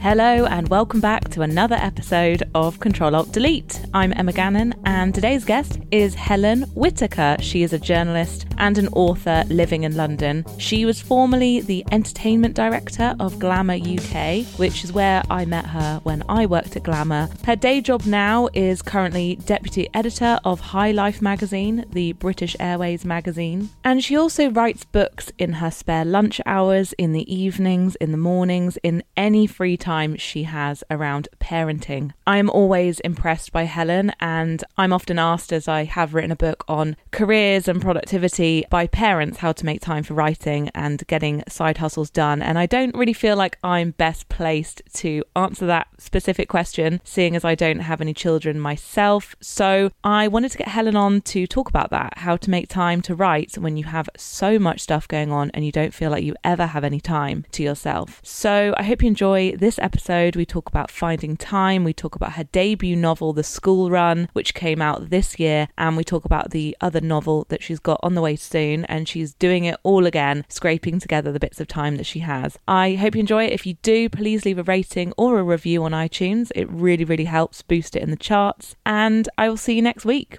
Hello and welcome back to another episode of Control-Alt-Delete. I'm Emma Gannon and today's guest is Helen Whittaker. She is a journalist and an author living in London. She was formerly the entertainment director of Glamour UK, which is where I met her when I worked at Glamour. Her day job now is currently deputy editor of High Life magazine, the British Airways magazine. And she also writes books in her spare lunch hours, in the evenings, in the mornings, in any free time she has around parenting. I am always impressed by Helen, and I'm often asked, as I have written a book on careers and productivity by parents, how to make time for writing and getting side hustles done. And I don't really feel like I'm best placed to answer that specific question, seeing as I don't have any children myself. So I wanted to get Helen on to talk about that, how to make time to write when you have so much stuff going on and you don't feel like you ever have any time to yourself. So I hope you enjoy this episode. We talk about finding time, we talk about her debut novel, The School Run, which came out this year, and we talk about the other novel that she's got on the way soon, and she's doing it all again, scraping together the bits of time that she has. I hope you enjoy it. If you do, please leave a rating or a review on iTunes. It really, really helps boost it in the charts, and I will see you next week.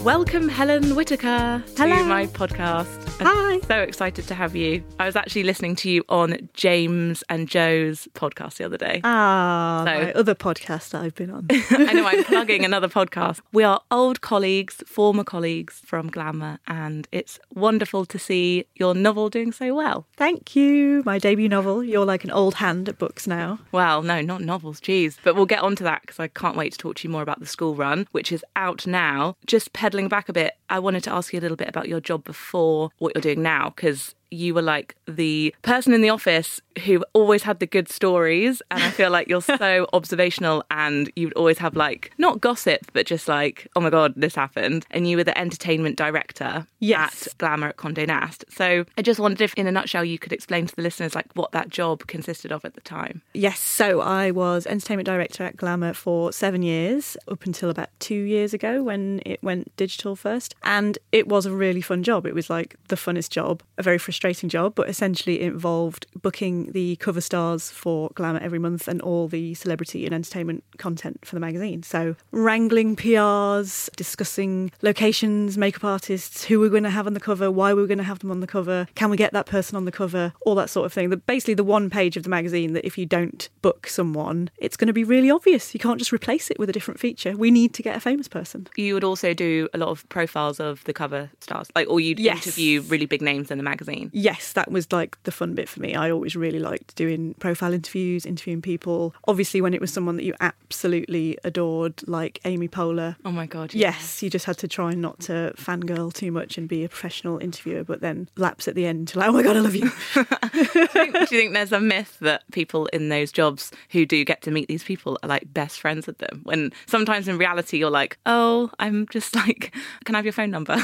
Welcome, Helen Whittaker, to my podcast. I'm so excited to have you. I was actually listening to you on James and Joe's podcast the other day. My other podcast that I've been on. I know, I'm plugging another podcast. We are old colleagues, former colleagues from Glamour, and it's wonderful to see your novel doing so well. Thank you. My debut novel. You're like an old hand at books now. Well, no, not novels, geez. But we'll get onto that because I can't wait to talk to you more about The School Run, which is out now. Just peddling back a bit, I wanted to ask you a little bit about your job before what you're doing now, because you were like the person in the office who always had the good stories, and I feel like you're so observational, and you'd always have like, not gossip, but just like, oh my God, this happened. And you were the entertainment director at Glamour at Condé Nast. So I just wondered if in a nutshell you could explain to the listeners like what that job consisted of at the time. Yes, so I was entertainment director at Glamour for 7 years, up until about 2 years ago when it went digital first. And it was a really fun job. It was like the funnest job, a very frustrating job, but essentially it involved booking the cover stars for Glamour every month and all the celebrity and entertainment content for the magazine. So wrangling PRs, discussing locations, makeup artists, who we're going to have on the cover, why we're going to have them on the cover, can we get that person on the cover, all that sort of thing. Basically the one page of the magazine that if you don't book someone, it's going to be really obvious. You can't just replace it with a different feature. We need to get a famous person. You would also do a lot of profiles of the cover stars, like, or you'd interview really big names in the magazine. Yes, that was like the fun bit for me. I always really liked doing profile interviews, interviewing people. Obviously, when it was someone that you absolutely adored, like Amy Poehler. Oh my God. Yeah. Yes, you just had to try not to fangirl too much and be a professional interviewer, but then lapse at the end to like, oh my God, I love you. Do you think there's a myth that people in those jobs who do get to meet these people are like best friends with them? When sometimes in reality, you're like, oh, I'm just like, can I have your phone number?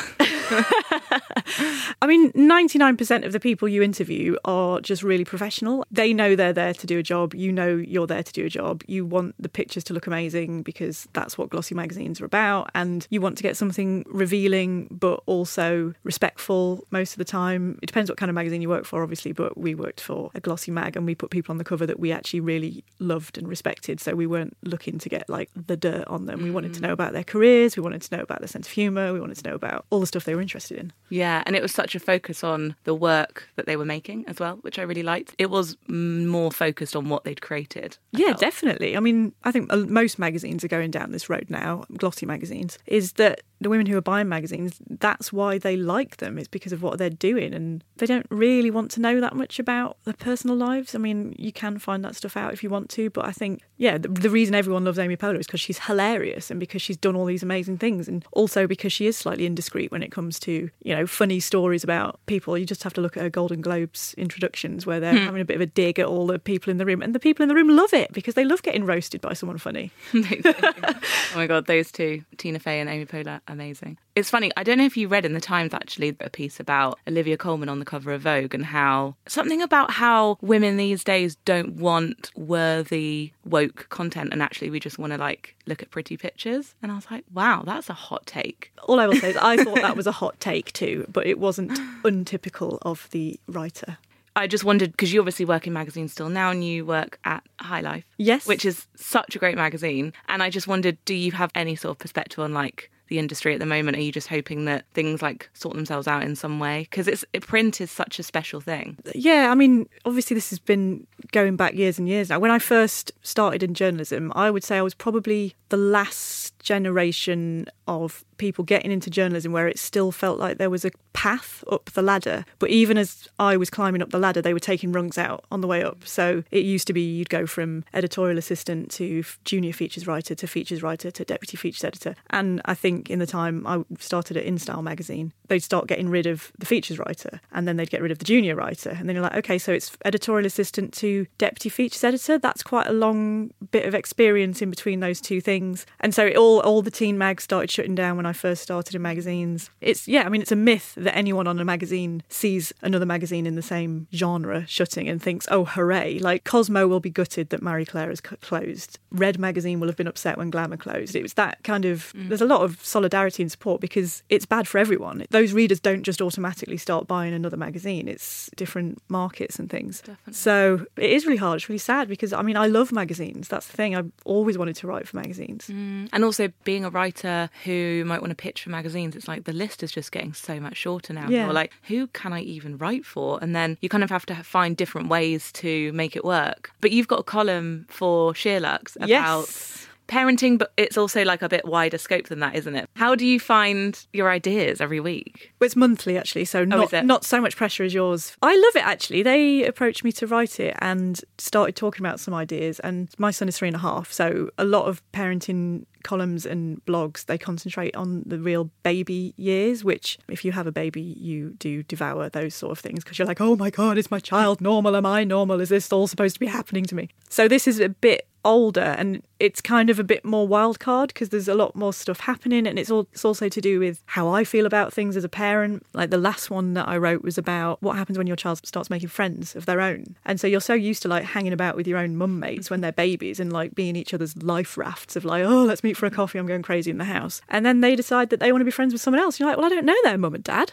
I mean, 99% of the people you interview are just really professional. They know they're there to do a job. You know you're there to do a job. You want the pictures to look amazing because that's what glossy magazines are about. And you want to get something revealing, but also respectful most of the time. It depends what kind of magazine you work for, obviously, but we worked for a glossy mag and we put people on the cover that we actually really loved and respected. So we weren't looking to get like the dirt on them. We wanted to know about their careers. We wanted to know about their sense of humour. We wanted to know about all the stuff they were interested in. Yeah, and it was such a focus on the work that they were making as well, which I really liked. It was more focused on what they'd created. Definitely. I mean, I think most magazines are going down this road now, glossy magazines, is that the women who are buying magazines, that's why they like them, is because of what they're doing, and they don't really want to know that much about their personal lives. I mean, you can find that stuff out if you want to, but I think, the reason everyone loves Amy Poehler is because she's hilarious and because she's done all these amazing things, and also because she is slightly indiscreet when it comes to, you know, funny stories about people. You just have to look at her Golden Globes introductions where they're having a bit of a dig at all the people in the room, and the people in the room love it because they love getting roasted by someone funny. Oh my God, those two, Tina Fey and Amy Poehler, amazing. It's funny, I don't know if you read in the Times actually a piece about Olivia Coleman on the cover of Vogue and how something about how women these days don't want worthy woke content and actually we just want to like look at pretty pictures. And I was like, wow, that's a hot take. All I will say is I thought that was a hot take too, but it wasn't untypical of the writer. I just wondered, because you obviously work in magazines still now and you work at High Life. Yes. Which is such a great magazine. And I just wondered, do you have any sort of perspective on like the industry at the moment? Are you just hoping that things like sort themselves out in some way? Because print is such a special thing. Yeah, I mean, obviously this has been going back years and years now. When I first started in journalism, I would say I was probably the last generation of people getting into journalism where it still felt like there was a path up the ladder, but even as I was climbing up the ladder they were taking rungs out on the way up. So it used to be you'd go from editorial assistant to junior features writer to features writer to deputy features editor, and I think in the time I started at InStyle magazine they'd start getting rid of the features writer and then they'd get rid of the junior writer, and then you're like, okay, so it's editorial assistant to deputy features editor. That's quite a long bit of experience in between those two things. And so it all the teen mags started shutting down when I first started in magazines. It's a myth that anyone on a magazine sees another magazine in the same genre shutting and thinks, oh, hooray. Like, Cosmo will be gutted that Marie Claire has closed. Red magazine will have been upset when Glamour closed. It was that kind of... There's a lot of solidarity and support because it's bad for everyone. Those readers don't just automatically start buying another magazine. It's different markets and things. Definitely. So it is really hard. It's really sad because, I mean, I love magazines. That's the thing. I've always wanted to write for magazines. And also being a writer who might want to pitch for magazines, it's like the list is just getting so much shorter now. Yeah. You're like, who can I even write for? And then you kind of have to find different ways to make it work. But you've got a column for SheerLuxe about... Yes. Parenting, but it's also like a bit wider scope than that, isn't it? How do you find your ideas every week? Well, it's monthly actually, so not so much pressure as yours. I love it actually. They approached me to write it and started talking about some ideas, and my son is 3.5, so a lot of parenting columns and blogs, they concentrate on the real baby years, which if you have a baby you do devour those sort of things because you're like, oh my god, is my child normal? Am I normal? Is this all supposed to be happening to me? So this is a bit older and it's kind of a bit more wild card because there's a lot more stuff happening, and it's also to do with how I feel about things as a parent. Like the last one that I wrote was about what happens when your child starts making friends of their own, and so you're so used to like hanging about with your own mum mates when they're babies and like being each other's life rafts of like, oh, let's meet for a coffee, I'm going crazy in the house, and then they decide that they want to be friends with someone else. You're like, well, I don't know their mum and dad.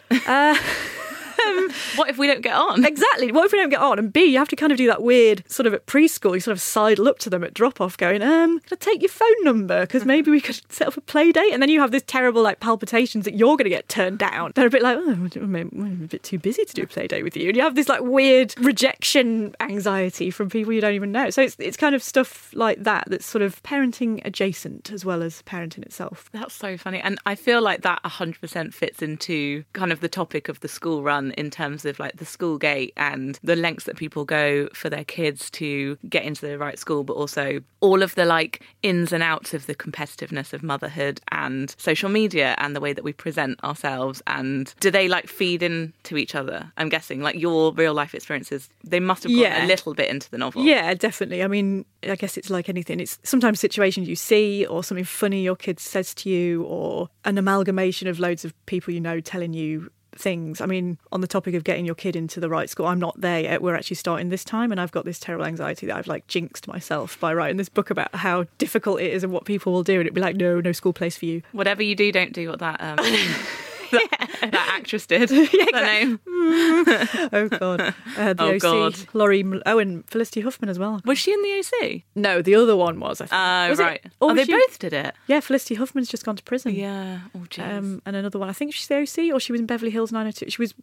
What if we don't get on? Exactly. What if we don't get on? And B, you have to kind of do that weird sort of at preschool, you sort of sidle up to them at drop-off going, can I take your phone number? Because maybe we could set up a play date. And then you have this terrible like palpitations that you're going to get turned down. They're a bit like, oh, I'm a bit too busy to do a play date with you. And you have this like weird rejection anxiety from people you don't even know. So it's kind of stuff like that that's sort of parenting adjacent as well as parenting itself. That's so funny. And I feel like that 100% fits into kind of the topic of the school run in terms of like the school gate and the lengths that people go for their kids to get into the right school, but also all of the like ins and outs of the competitiveness of motherhood and social media and the way that we present ourselves. And do they like feed into each other? I'm guessing like your real life experiences, they must have gotten a little bit into the novel. Yeah, definitely. I mean, I guess it's like anything. It's sometimes situations you see or something funny your kid says to you or an amalgamation of loads of people you know telling you things. I mean, on the topic of getting your kid into the right school, I'm not there yet. We're actually starting this time, and I've got this terrible anxiety that I've like jinxed myself by writing this book about how difficult it is and what people will do, and it'd be like, no school place for you. Whatever you do, don't do what that that actress did. Yeah, exactly. Oh god, the OC. God. Laurie and Felicity Huffman as well. Was she in the OC? No, the other one was, I think. Was right. They both did it. Yeah, Felicity Huffman's just gone to prison. Yeah. Oh jeez. And another one, I think she's the OC, or she was in Beverly Hills 902. She was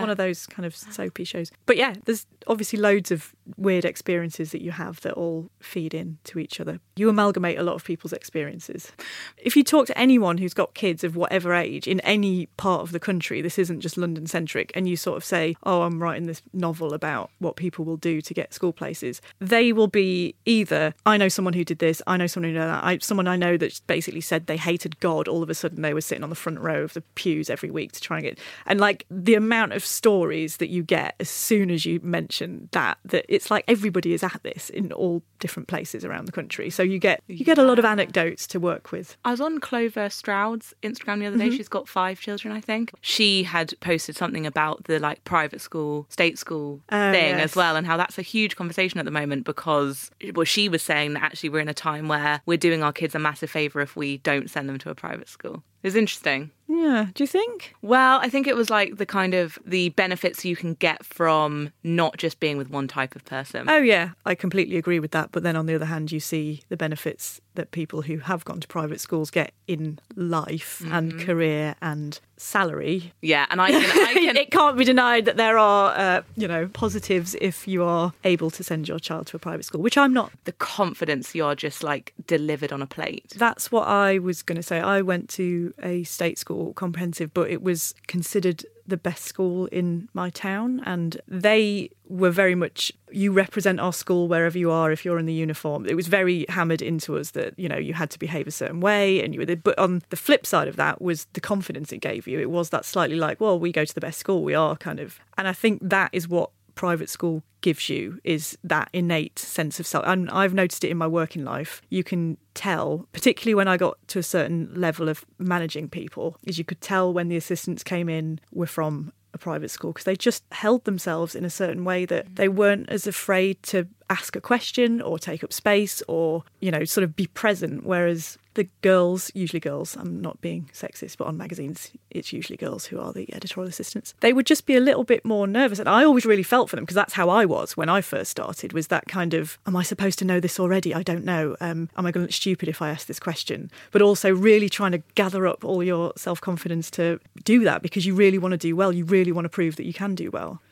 one of those kind of soapy shows. But yeah, there's obviously loads of weird experiences that you have that all feed in to each other. You amalgamate a lot of people's experiences. If you talk to anyone who's got kids of whatever age in any part of the country. This isn't just London-centric. And you sort of say, oh, I'm writing this novel about what people will do to get school places. They will be either, I know someone who did this, I know someone who did that, someone I know that basically said they hated God. All of a sudden they were sitting on the front row of the pews every week to try and get... And, like, the amount of stories that you get as soon as you mention that it's like everybody is at this in all different places around the country. So you get a lot of anecdotes to work with. I was on Clover Stroud's Instagram the other day. Mm-hmm. She's got 5 children, I think. She had posted something about the, like, private school, state school thing, yes, as well, and how that's a huge conversation at the moment because, well, she was saying that actually we're in a time where we're doing our kids a massive favour if we don't send them to a private school. It's interesting. Yeah, do you think? Well, I think it was like the kind of the benefits you can get from not just being with one type of person. Oh yeah, I completely agree with that. But then on the other hand, you see the benefits that people who have gone to private schools get in life, mm-hmm, and career and salary. Yeah, and I can it can't be denied that there are, positives if you are able to send your child to a private school, which I'm not. The confidence you're just, like, delivered on a plate. That's what I was going to say. I went to a state school, comprehensive, but it was considered the best school in my town, and they were very much, you represent our school wherever you are if you're in the uniform. It was very hammered into us that, you know, you had to behave a certain way, and you were there. But on the flip side of that was the confidence it gave you. It was that slightly like, well, we go to the best school, we are kind of, and I think that is what private school gives you, is that innate sense of self. And I've noticed it in my working life. You can tell, particularly when I got to a certain level of managing people, is you could tell when the assistants came in were from a private school, because they just held themselves in a certain way that they weren't as afraid to ask a question or take up space or, you know, sort of be present. Whereas the girls, usually girls, I'm not being sexist, but on magazines, it's usually girls who are the editorial assistants. They would just be a little bit more nervous. And I always really felt for them, because that's how I was when I first started, was that kind of, am I supposed to know this already? I don't know. Am I going to look stupid if I ask this question? But also really trying to gather up all your self-confidence to do that, because you really want to do well. You really want to prove that you can do well.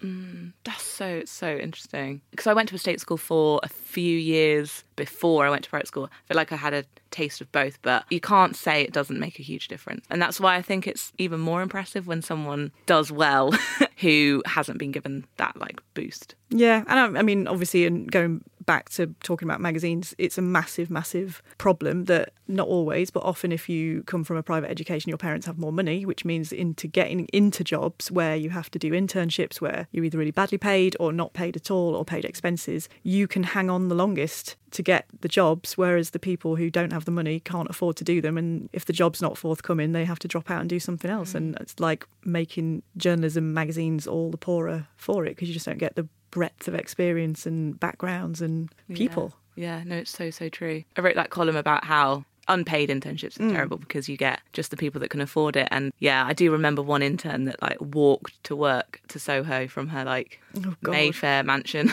That's so interesting. Because I went to a state school for a few years before I went to private school. I feel like I had a taste of both, but you can't say it doesn't make a huge difference. And that's why I think it's even more impressive when someone does well who hasn't been given that, like, boost. Yeah, and I mean, obviously, and going back to talking about magazines, it's a massive, massive problem that, not always, but often if you come from a private education, your parents have more money, which means into getting into jobs where you have to do internships, where you're either really badly paid or not paid at all or paid expenses, you can hang on the longest to get the jobs, whereas the people who don't have the money can't afford to do them, and if the job's not forthcoming, they have to drop out and do something else. And it's like making journalism magazines all the poorer for it, because you just don't get the breadth of experience and backgrounds and people. Yeah, no, it's so true. I wrote that column about how unpaid internships are terrible, because you get just the people that can afford it. And yeah, I do remember one intern that, like, walked to work to Soho from her, like, Mayfair mansion.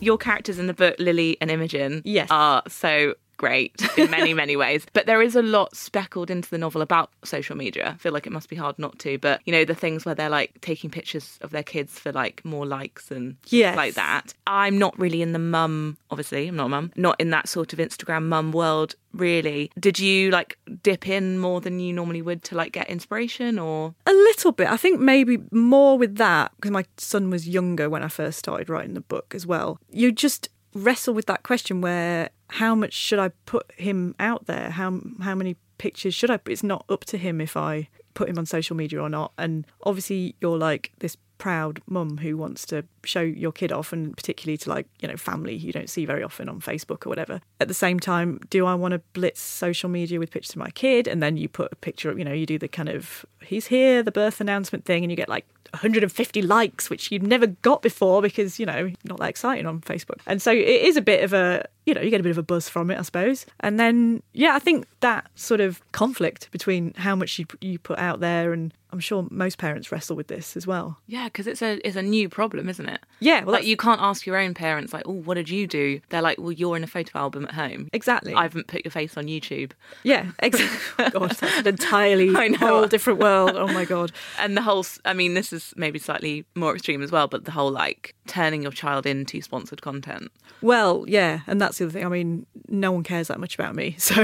Your characters in the book, Lily and Imogen, yes, are so great in many, many ways. But there is a lot speckled into the novel about social media. I feel like it must be hard not to. But, you know, the things where they're, like, taking pictures of their kids for, like, more likes and yes, like that. I'm not really in the mum, obviously, I'm not a mum, not in that sort of Instagram mum world, really. Did you, like, dip in more than you normally would to, like, get inspiration or...? A little bit. I think maybe more with that, because my son was younger when I first started writing the book as well. You just wrestle with that question where... how much should I put him out there? How many pictures should I put? It's not up to him if I put him on social media or not. And obviously you're, like, this proud mum who wants to show your kid off, and particularly to, like, you know, family you don't see very often on Facebook or whatever. At the same time, do I want to blitz social media with pictures of my kid? And then you put a picture up, you know, you do the kind of, he's here, the birth announcement thing, and you get, like, 150 likes, which you've never got before, because, you know, not that exciting on Facebook. And so it is a bit of a, you know, you get a bit of a buzz from it, I suppose. And then, yeah, I think that sort of conflict between how much you put out there, and I'm sure most parents wrestle with this as well. Yeah, because it's a new problem, isn't it? Yeah. Well, like, you can't ask your own parents, like, oh, what did you do? They're like, well, you're in a photo album at home. Exactly. I haven't put your face on YouTube. Yeah, exactly. God, that's an entirely whole different world. world. Oh my God. And the whole, I mean, this is maybe slightly more extreme as well, but the whole like turning your child into sponsored content. Well, yeah. And that's the other thing. I mean, no one cares that much about me. So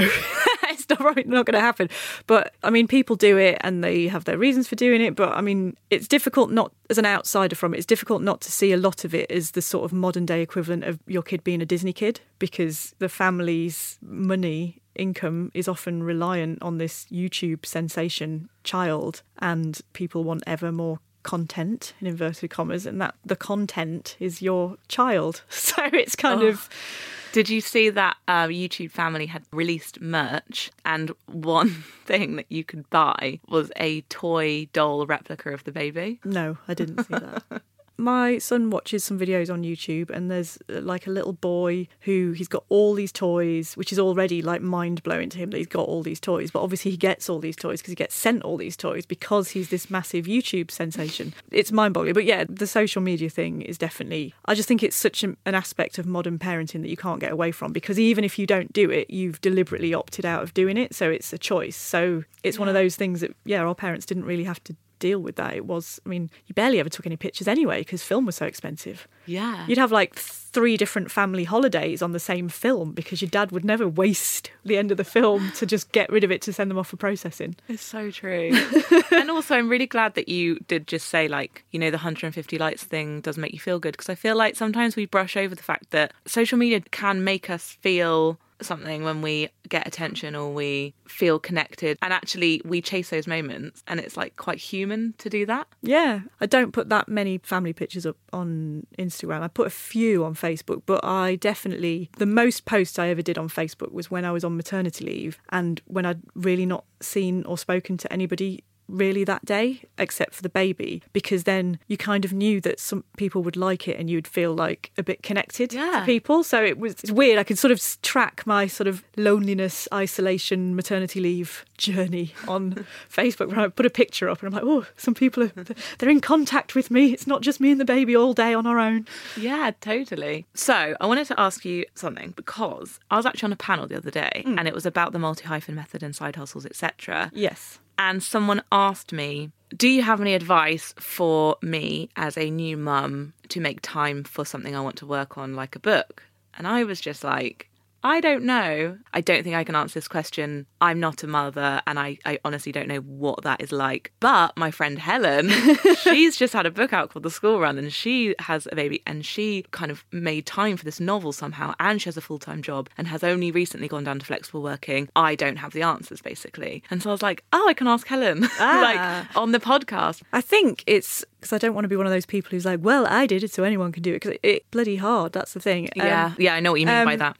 it's not going to happen. But I mean, people do it and they have their reasons for doing it. But I mean, it's difficult not, as an outsider from it, it's difficult not to see a lot of it as the sort of modern day equivalent of your kid being a Disney kid, because the family's money income is often reliant on this YouTube sensation child, and people want ever more content, in inverted commas, and that the content is your child. So it's kind of... Did you see that YouTube Family had released merch, and one thing that you could buy was a toy doll replica of the baby? No, I didn't see that. My son watches some videos on YouTube, and there's like a little boy who, he's got all these toys, which is already like mind-blowing to him that he's got all these toys. But obviously he gets all these toys because he gets sent all these toys because he's this massive YouTube sensation. It's mind-boggling. But yeah, the social media thing is definitely, I just think it's such an aspect of modern parenting that you can't get away from, because even if you don't do it, you've deliberately opted out of doing it. So it's a choice. So it's one of those things that, yeah, our parents didn't really have to deal with that. It was, I mean, you barely ever took any pictures anyway because film was so expensive. Yeah. You'd have like 3 different family holidays on the same film because your dad would never waste the end of the film to just get rid of it to send them off for processing. It's so true. And also, I'm really glad that you did just say, like, you know, the 150 likes thing does make you feel good, because I feel like sometimes we brush over the fact that social media can make us feel something when we get attention or we feel connected, and actually we chase those moments, and it's like quite human to do that. Yeah, I don't put that many family pictures up on Instagram. I put a few on Facebook, but I definitely, the most posts I ever did on Facebook was when I was on maternity leave and when I'd really not seen or spoken to anybody really that day except for the baby, because then you kind of knew that some people would like it and you'd feel like a bit connected to people. So it's weird. I could sort of track my sort of loneliness, isolation, maternity leave journey on Facebook, where I put a picture up and I'm like, oh, some people are, they're in contact with me. It's not just me and the baby all day on our own. Yeah, totally. So I wanted to ask you something, because I was actually on a panel the other day and it was about the multi-hyphen method and side hustles, etc. Yes. And someone asked me, do you have any advice for me as a new mum to make time for something I want to work on, like a book? And I was just like, I don't know. I don't think I can answer this question. I'm not a mother, and I honestly don't know what that is like. But my friend Helen, she's just had a book out called The School Run, and she has a baby, and she kind of made time for this novel somehow, and she has a full-time job and has only recently gone down to flexible working. I don't have the answers, basically. And so I was like, oh, I can ask Helen, like, on the podcast. I think it's... because I don't want to be one of those people who's like, well, I did it so anyone can do it, because it's bloody hard, that's the thing. Yeah, I know what you mean by that.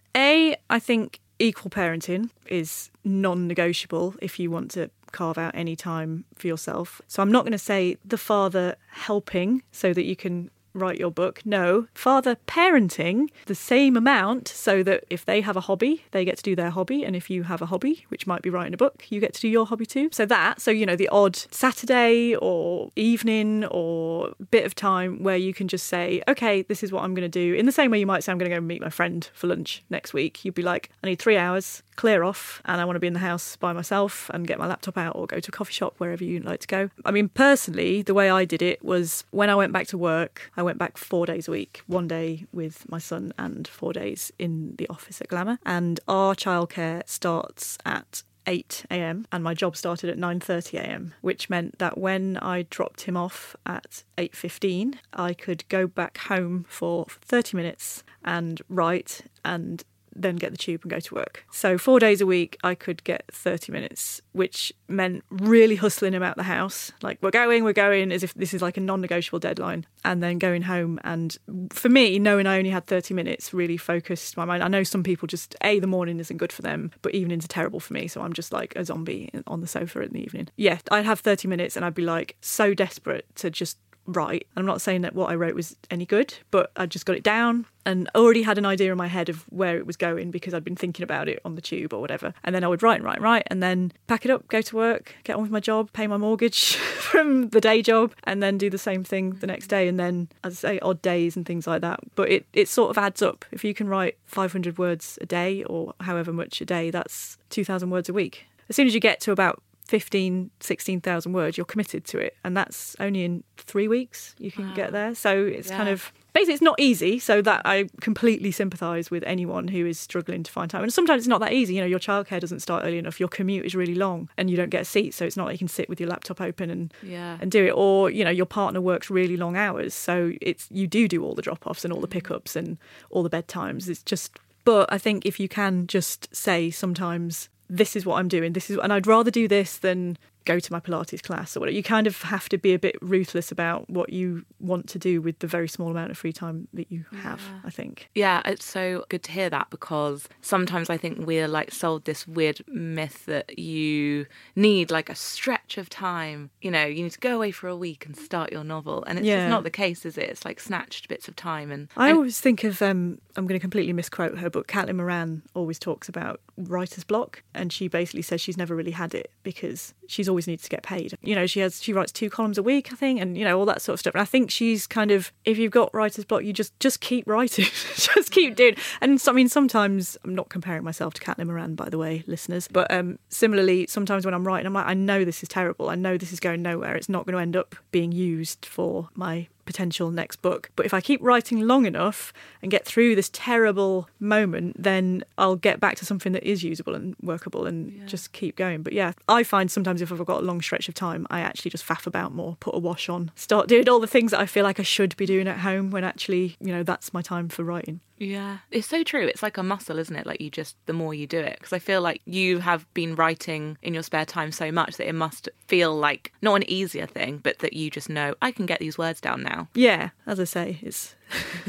I think equal parenting is non-negotiable if you want to carve out any time for yourself. So I'm not going to say the father helping so that you can write your book. No, father parenting the same amount, so that if they have a hobby, they get to do their hobby, and if you have a hobby, which might be writing a book, you get to do your hobby too. So you know, the odd Saturday or evening or bit of time where you can just say, okay, this is what I'm going to do. In the same way you might say, I'm going to go meet my friend for lunch next week. You'd be like, I need 3 hours clear off, and I want to be in the house by myself and get my laptop out or go to a coffee shop, wherever you like to go. I mean, personally, the way I did it was when I went back to work, I went back 4 days a week, 1 day with my son and 4 days in the office at Glamour. And our childcare starts at 8 a.m. and my job started at 9:30 a.m, which meant that when I dropped him off at 8:15, I could go back home for 30 minutes and write, and then get the tube and go to work. So 4 days a week, I could get 30 minutes, which meant really hustling him out the house. Like, we're going, as if this is like a non-negotiable deadline. And then going home. And for me, knowing I only had 30 minutes really focused my mind. I know some people just, the morning isn't good for them, but evenings are terrible for me. So I'm just like a zombie on the sofa in the evening. Yeah, I'd have 30 minutes and I'd be like so desperate to just write. I'm not saying that what I wrote was any good, but I just got it down. And already had an idea in my head of where it was going because I'd been thinking about it on the tube or whatever. And then I would write, and then pack it up, go to work, get on with my job, pay my mortgage from the day job, and then do the same thing the next day. And then, as I say, odd days and things like that. But it sort of adds up. If you can write 500 words a day or however much a day, that's 2,000 words a week. As soon as you get to about 15, 16,000 words, you're committed to it. And that's only in 3 weeks you can get there. So it's kind of... Basically, it's not easy, so that I completely sympathise with anyone who is struggling to find time. And sometimes it's not that easy. You know, your childcare doesn't start early enough, your commute is really long and you don't get a seat, so it's not like you can sit with your laptop open and do it. Or, you know, your partner works really long hours, so it's you do all the drop-offs and all the pickups and all the bedtimes. It's just... But I think if you can just say sometimes, this is what I'm doing, and I'd rather do this than go to my Pilates class or whatever. You kind of have to be a bit ruthless about what you want to do with the very small amount of free time that you have, I think. Yeah, it's so good to hear that, because sometimes I think we're like sold this weird myth that you need like a stretch of time, you know, you need to go away for a week and start your novel, and it's just not the case, is it? It's like snatched bits of time. And I always think of, I'm going to completely misquote her, but Caitlin Moran always talks about writer's block, and she basically says she's never really had it because she's always needs to get paid. You know, she writes 2 columns a week, I think, and, you know, all that sort of stuff. And I think she's kind of, if you've got writer's block, you just keep writing, just keep doing. And so, I mean, sometimes, I'm not comparing myself to Caitlin Moran, by the way, listeners, but similarly, sometimes when I'm writing, I'm like, I know this is terrible. I know this is going nowhere. It's not going to end up being used for my potential next book. But if I keep writing long enough and get through this terrible moment, then I'll get back to something that is usable and workable and just keep going. But yeah, I find sometimes if I've got a long stretch of time, I actually just faff about more, put a wash on, start doing all the things that I feel like I should be doing at home when actually, you know, that's my time for writing. Yeah, it's so true. It's like a muscle, isn't it? Like, you just, the more you do it, because I feel like you have been writing in your spare time so much that it must feel like not an easier thing, but that you just know, I can get these words down now. Yeah, as I say, it's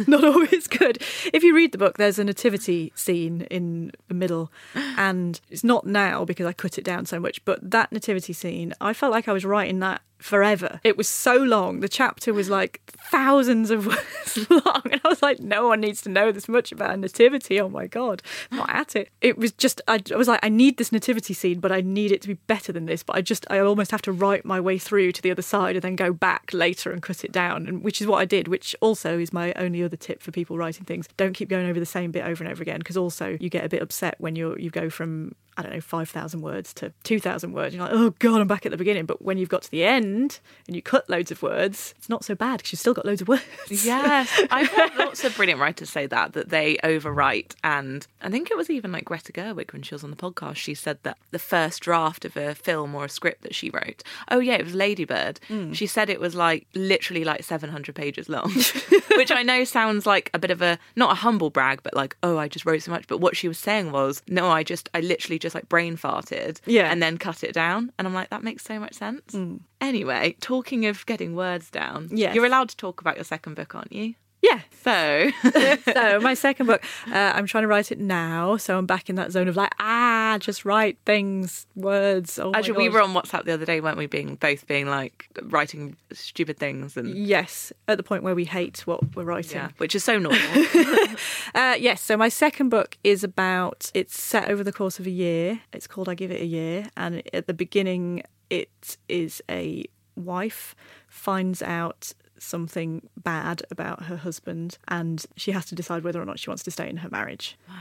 not always good. If you read the book, there's a nativity scene in the middle, and it's not now because I cut it down so much, but that nativity scene, I felt like I was writing that forever. It was so long. The chapter was like thousands of words long, and I was like, no one needs to know this much about a nativity. Oh my god, I'm not at it. It was just, I was like, I need this nativity scene, but I need it to be better than this. But I almost have to write my way through to the other side and then go back later and cut it down, and which is what I did, which also is my only other tip for people writing things. Don't keep going over the same bit over and over again, because also you get a bit upset when you go from, I don't know, 5,000 words to 2,000 words. You're like, oh god, I'm back at the beginning. But when you've got to the end and you cut loads of words, it's not so bad because you've still got loads of words. Yes, I've heard lots of brilliant writers say that they overwrite, and I think it was even like Greta Gerwig, when she was on the podcast, she said that the first draft of a film or a script that she wrote, it was Lady Bird. She said it was like literally like 700 pages long, which I know sounds like a bit of a, not a humble brag, but like, oh, I just wrote so much. But what she was saying was, no, I literally just like brain farted and then cut it down. And I'm like, that makes so much sense. Anyway, talking of getting words down, you're allowed to talk about your second book, aren't you? Yeah. So my second book, I'm trying to write it now, so I'm back in that zone of like, just write things, words. Oh, actually, we were on WhatsApp the other day, weren't we, both being like writing stupid things. And yes, at the point where we hate what we're writing. Yeah, which is so normal. Yes, so my second book is about, it's set over the course of a year. It's called I Give It a Year, and at the beginning it is a wife finds out something bad about her husband, and she has to decide whether or not she wants to stay in her marriage. Wow.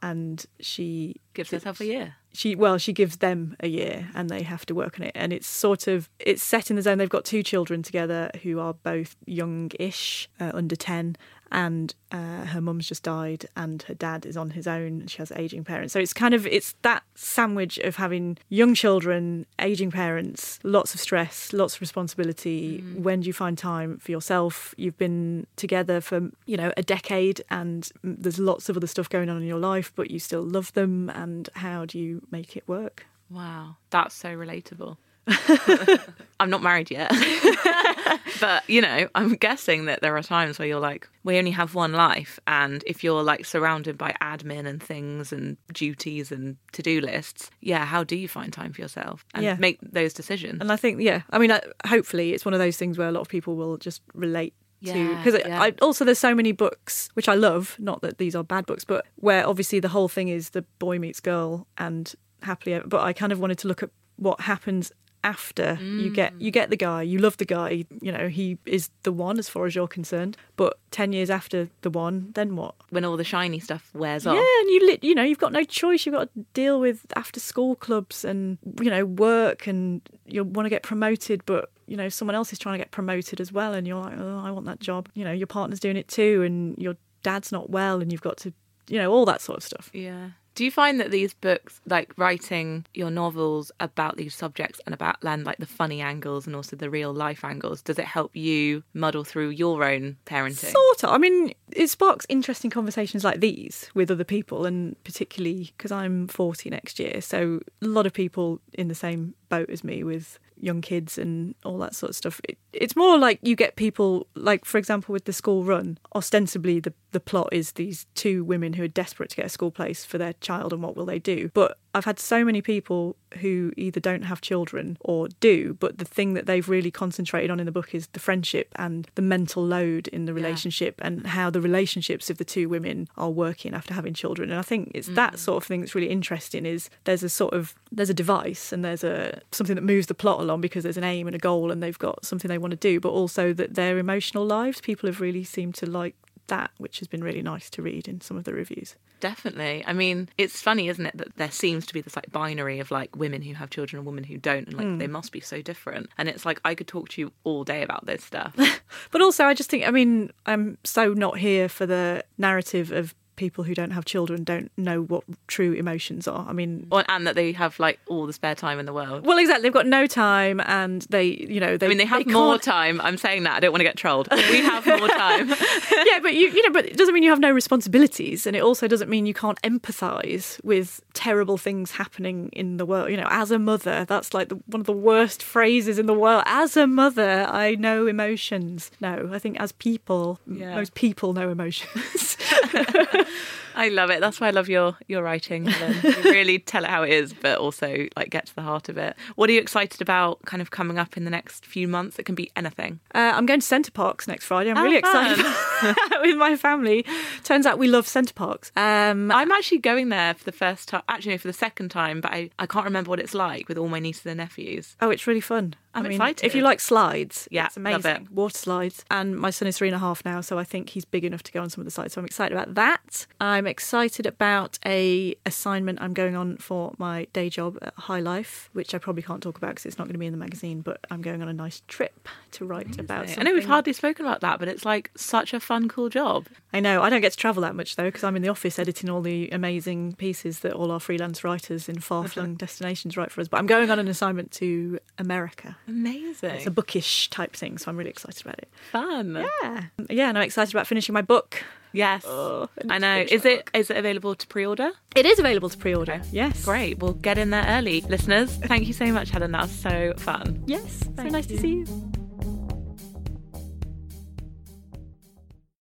And she gives herself a year. She gives them a year, and they have to work on it. And it's sort of, it's set in the zone. They've got 2 children together who are both young-ish, under 10, and her mum's just died, and her dad is on his own, and she has ageing parents. So it's kind of, it's that sandwich of having young children, ageing parents, lots of stress, lots of responsibility. When do you find time for yourself? You've been together for, you know, a decade, and there's lots of other stuff going on in your life, but you still love them, and how do you make it work? Wow, that's so relatable. I'm not married yet. But, you know, I'm guessing that there are times where you're like, we only have one life, and if you're like surrounded by admin and things and duties and to-do lists, how do you find time for yourself and make those decisions? And I think, hopefully it's one of those things where a lot of people will just relate. Because also there's so many books, which I love, not that these are bad books, but where obviously the whole thing is the boy meets girl and happily ever, but I kind of wanted to look at what happens after. You get the guy, you love the guy, you know, he is the one as far as you're concerned. But 10 years after the one, then what? When all the shiny stuff wears off. Yeah, and you know, you've got no choice. You've got to deal with after school clubs and, you know, work, and you'll want to get promoted, but, you know, someone else is trying to get promoted as well, and you're like, oh, I want that job. You know, your partner's doing it too, and your dad's not well, and you've got to, you know, all that sort of stuff. Yeah. Do you find that these books, like writing your novels about these subjects and about land, like the funny angles and also the real life angles, does it help you muddle through your own parenting? Sort of. I mean, it sparks interesting conversations like these with other people, and particularly because I'm 40 next year. So a lot of people in the same boat as me with young kids and all that sort of stuff. It's more like you get people, like, for example, with The School Run, ostensibly the plot is these two women who are desperate to get a school place for their child, and what will they do? But I've had so many people who either don't have children or do, but the thing that they've really concentrated on in the book is the friendship and the mental load in the relationship, and how the relationships of the two women are working after having children. And I think it's that sort of thing that's really interesting, is there's a device, and there's a something that moves the plot along because there's an aim and a goal, and they've got something they want to do, but also that their emotional lives, people have really seemed to like that, which has been really nice to read in some of the reviews. Definitely. I mean, it's funny, isn't it, that there seems to be this like binary of like women who have children and women who don't, and like they must be so different. And it's like, I could talk to you all day about this stuff. But also I just think, I mean, I'm so not here for the narrative of people who don't have children don't know what true emotions are. I mean, and that they have like all the spare time in the world. Well, exactly. They've got no time, and they, you know, they. I mean, they have more time. I'm saying that. I don't want to get trolled. We have more time. Yeah, but you know, it doesn't mean you have no responsibilities, and it also doesn't mean you can't empathise with terrible things happening in the world. You know, as a mother, that's like one of the worst phrases in the world. As a mother, I know emotions. No, I think as people, most people know emotions. I love it. That's why I love your writing, Helen. You really tell it how it is, but also like get to the heart of it. What are you excited about kind of coming up in the next few months? It can be anything. I'm going to Centre Parks next Friday. I'm really excited with my family. Turns out we love Centre Parks. I'm actually going there for the first time, actually for the second time, but I can't remember what it's like, with all my nieces and nephews. Oh, it's really fun. I'm excited. If you like slides, it's amazing. Love it. Water slides. And my son is 3.5 now, so I think he's big enough to go on some of the slides. So I'm excited about that. I'm excited about a assignment I'm going on for my day job at High Life, which I probably can't talk about because it's not going to be in the magazine, but I'm going on a nice trip to write about something. I know we've hardly spoken about that, but it's like such a fun, cool job. I know. I don't get to travel that much, though, because I'm in the office editing all the amazing pieces that all our freelance writers in far-flung destinations write for us. But I'm going on an assignment to America. Amazing. It's a bookish type thing, so I'm really excited about it. Fun. Yeah, and I'm excited about finishing my book. Yes. Oh, I know. Is it available to pre-order? It is available to pre-order. Okay. Yes. Great. We'll get in there early. Listeners, thank you so much, Helen. That was so fun. Yes. So nice to see you.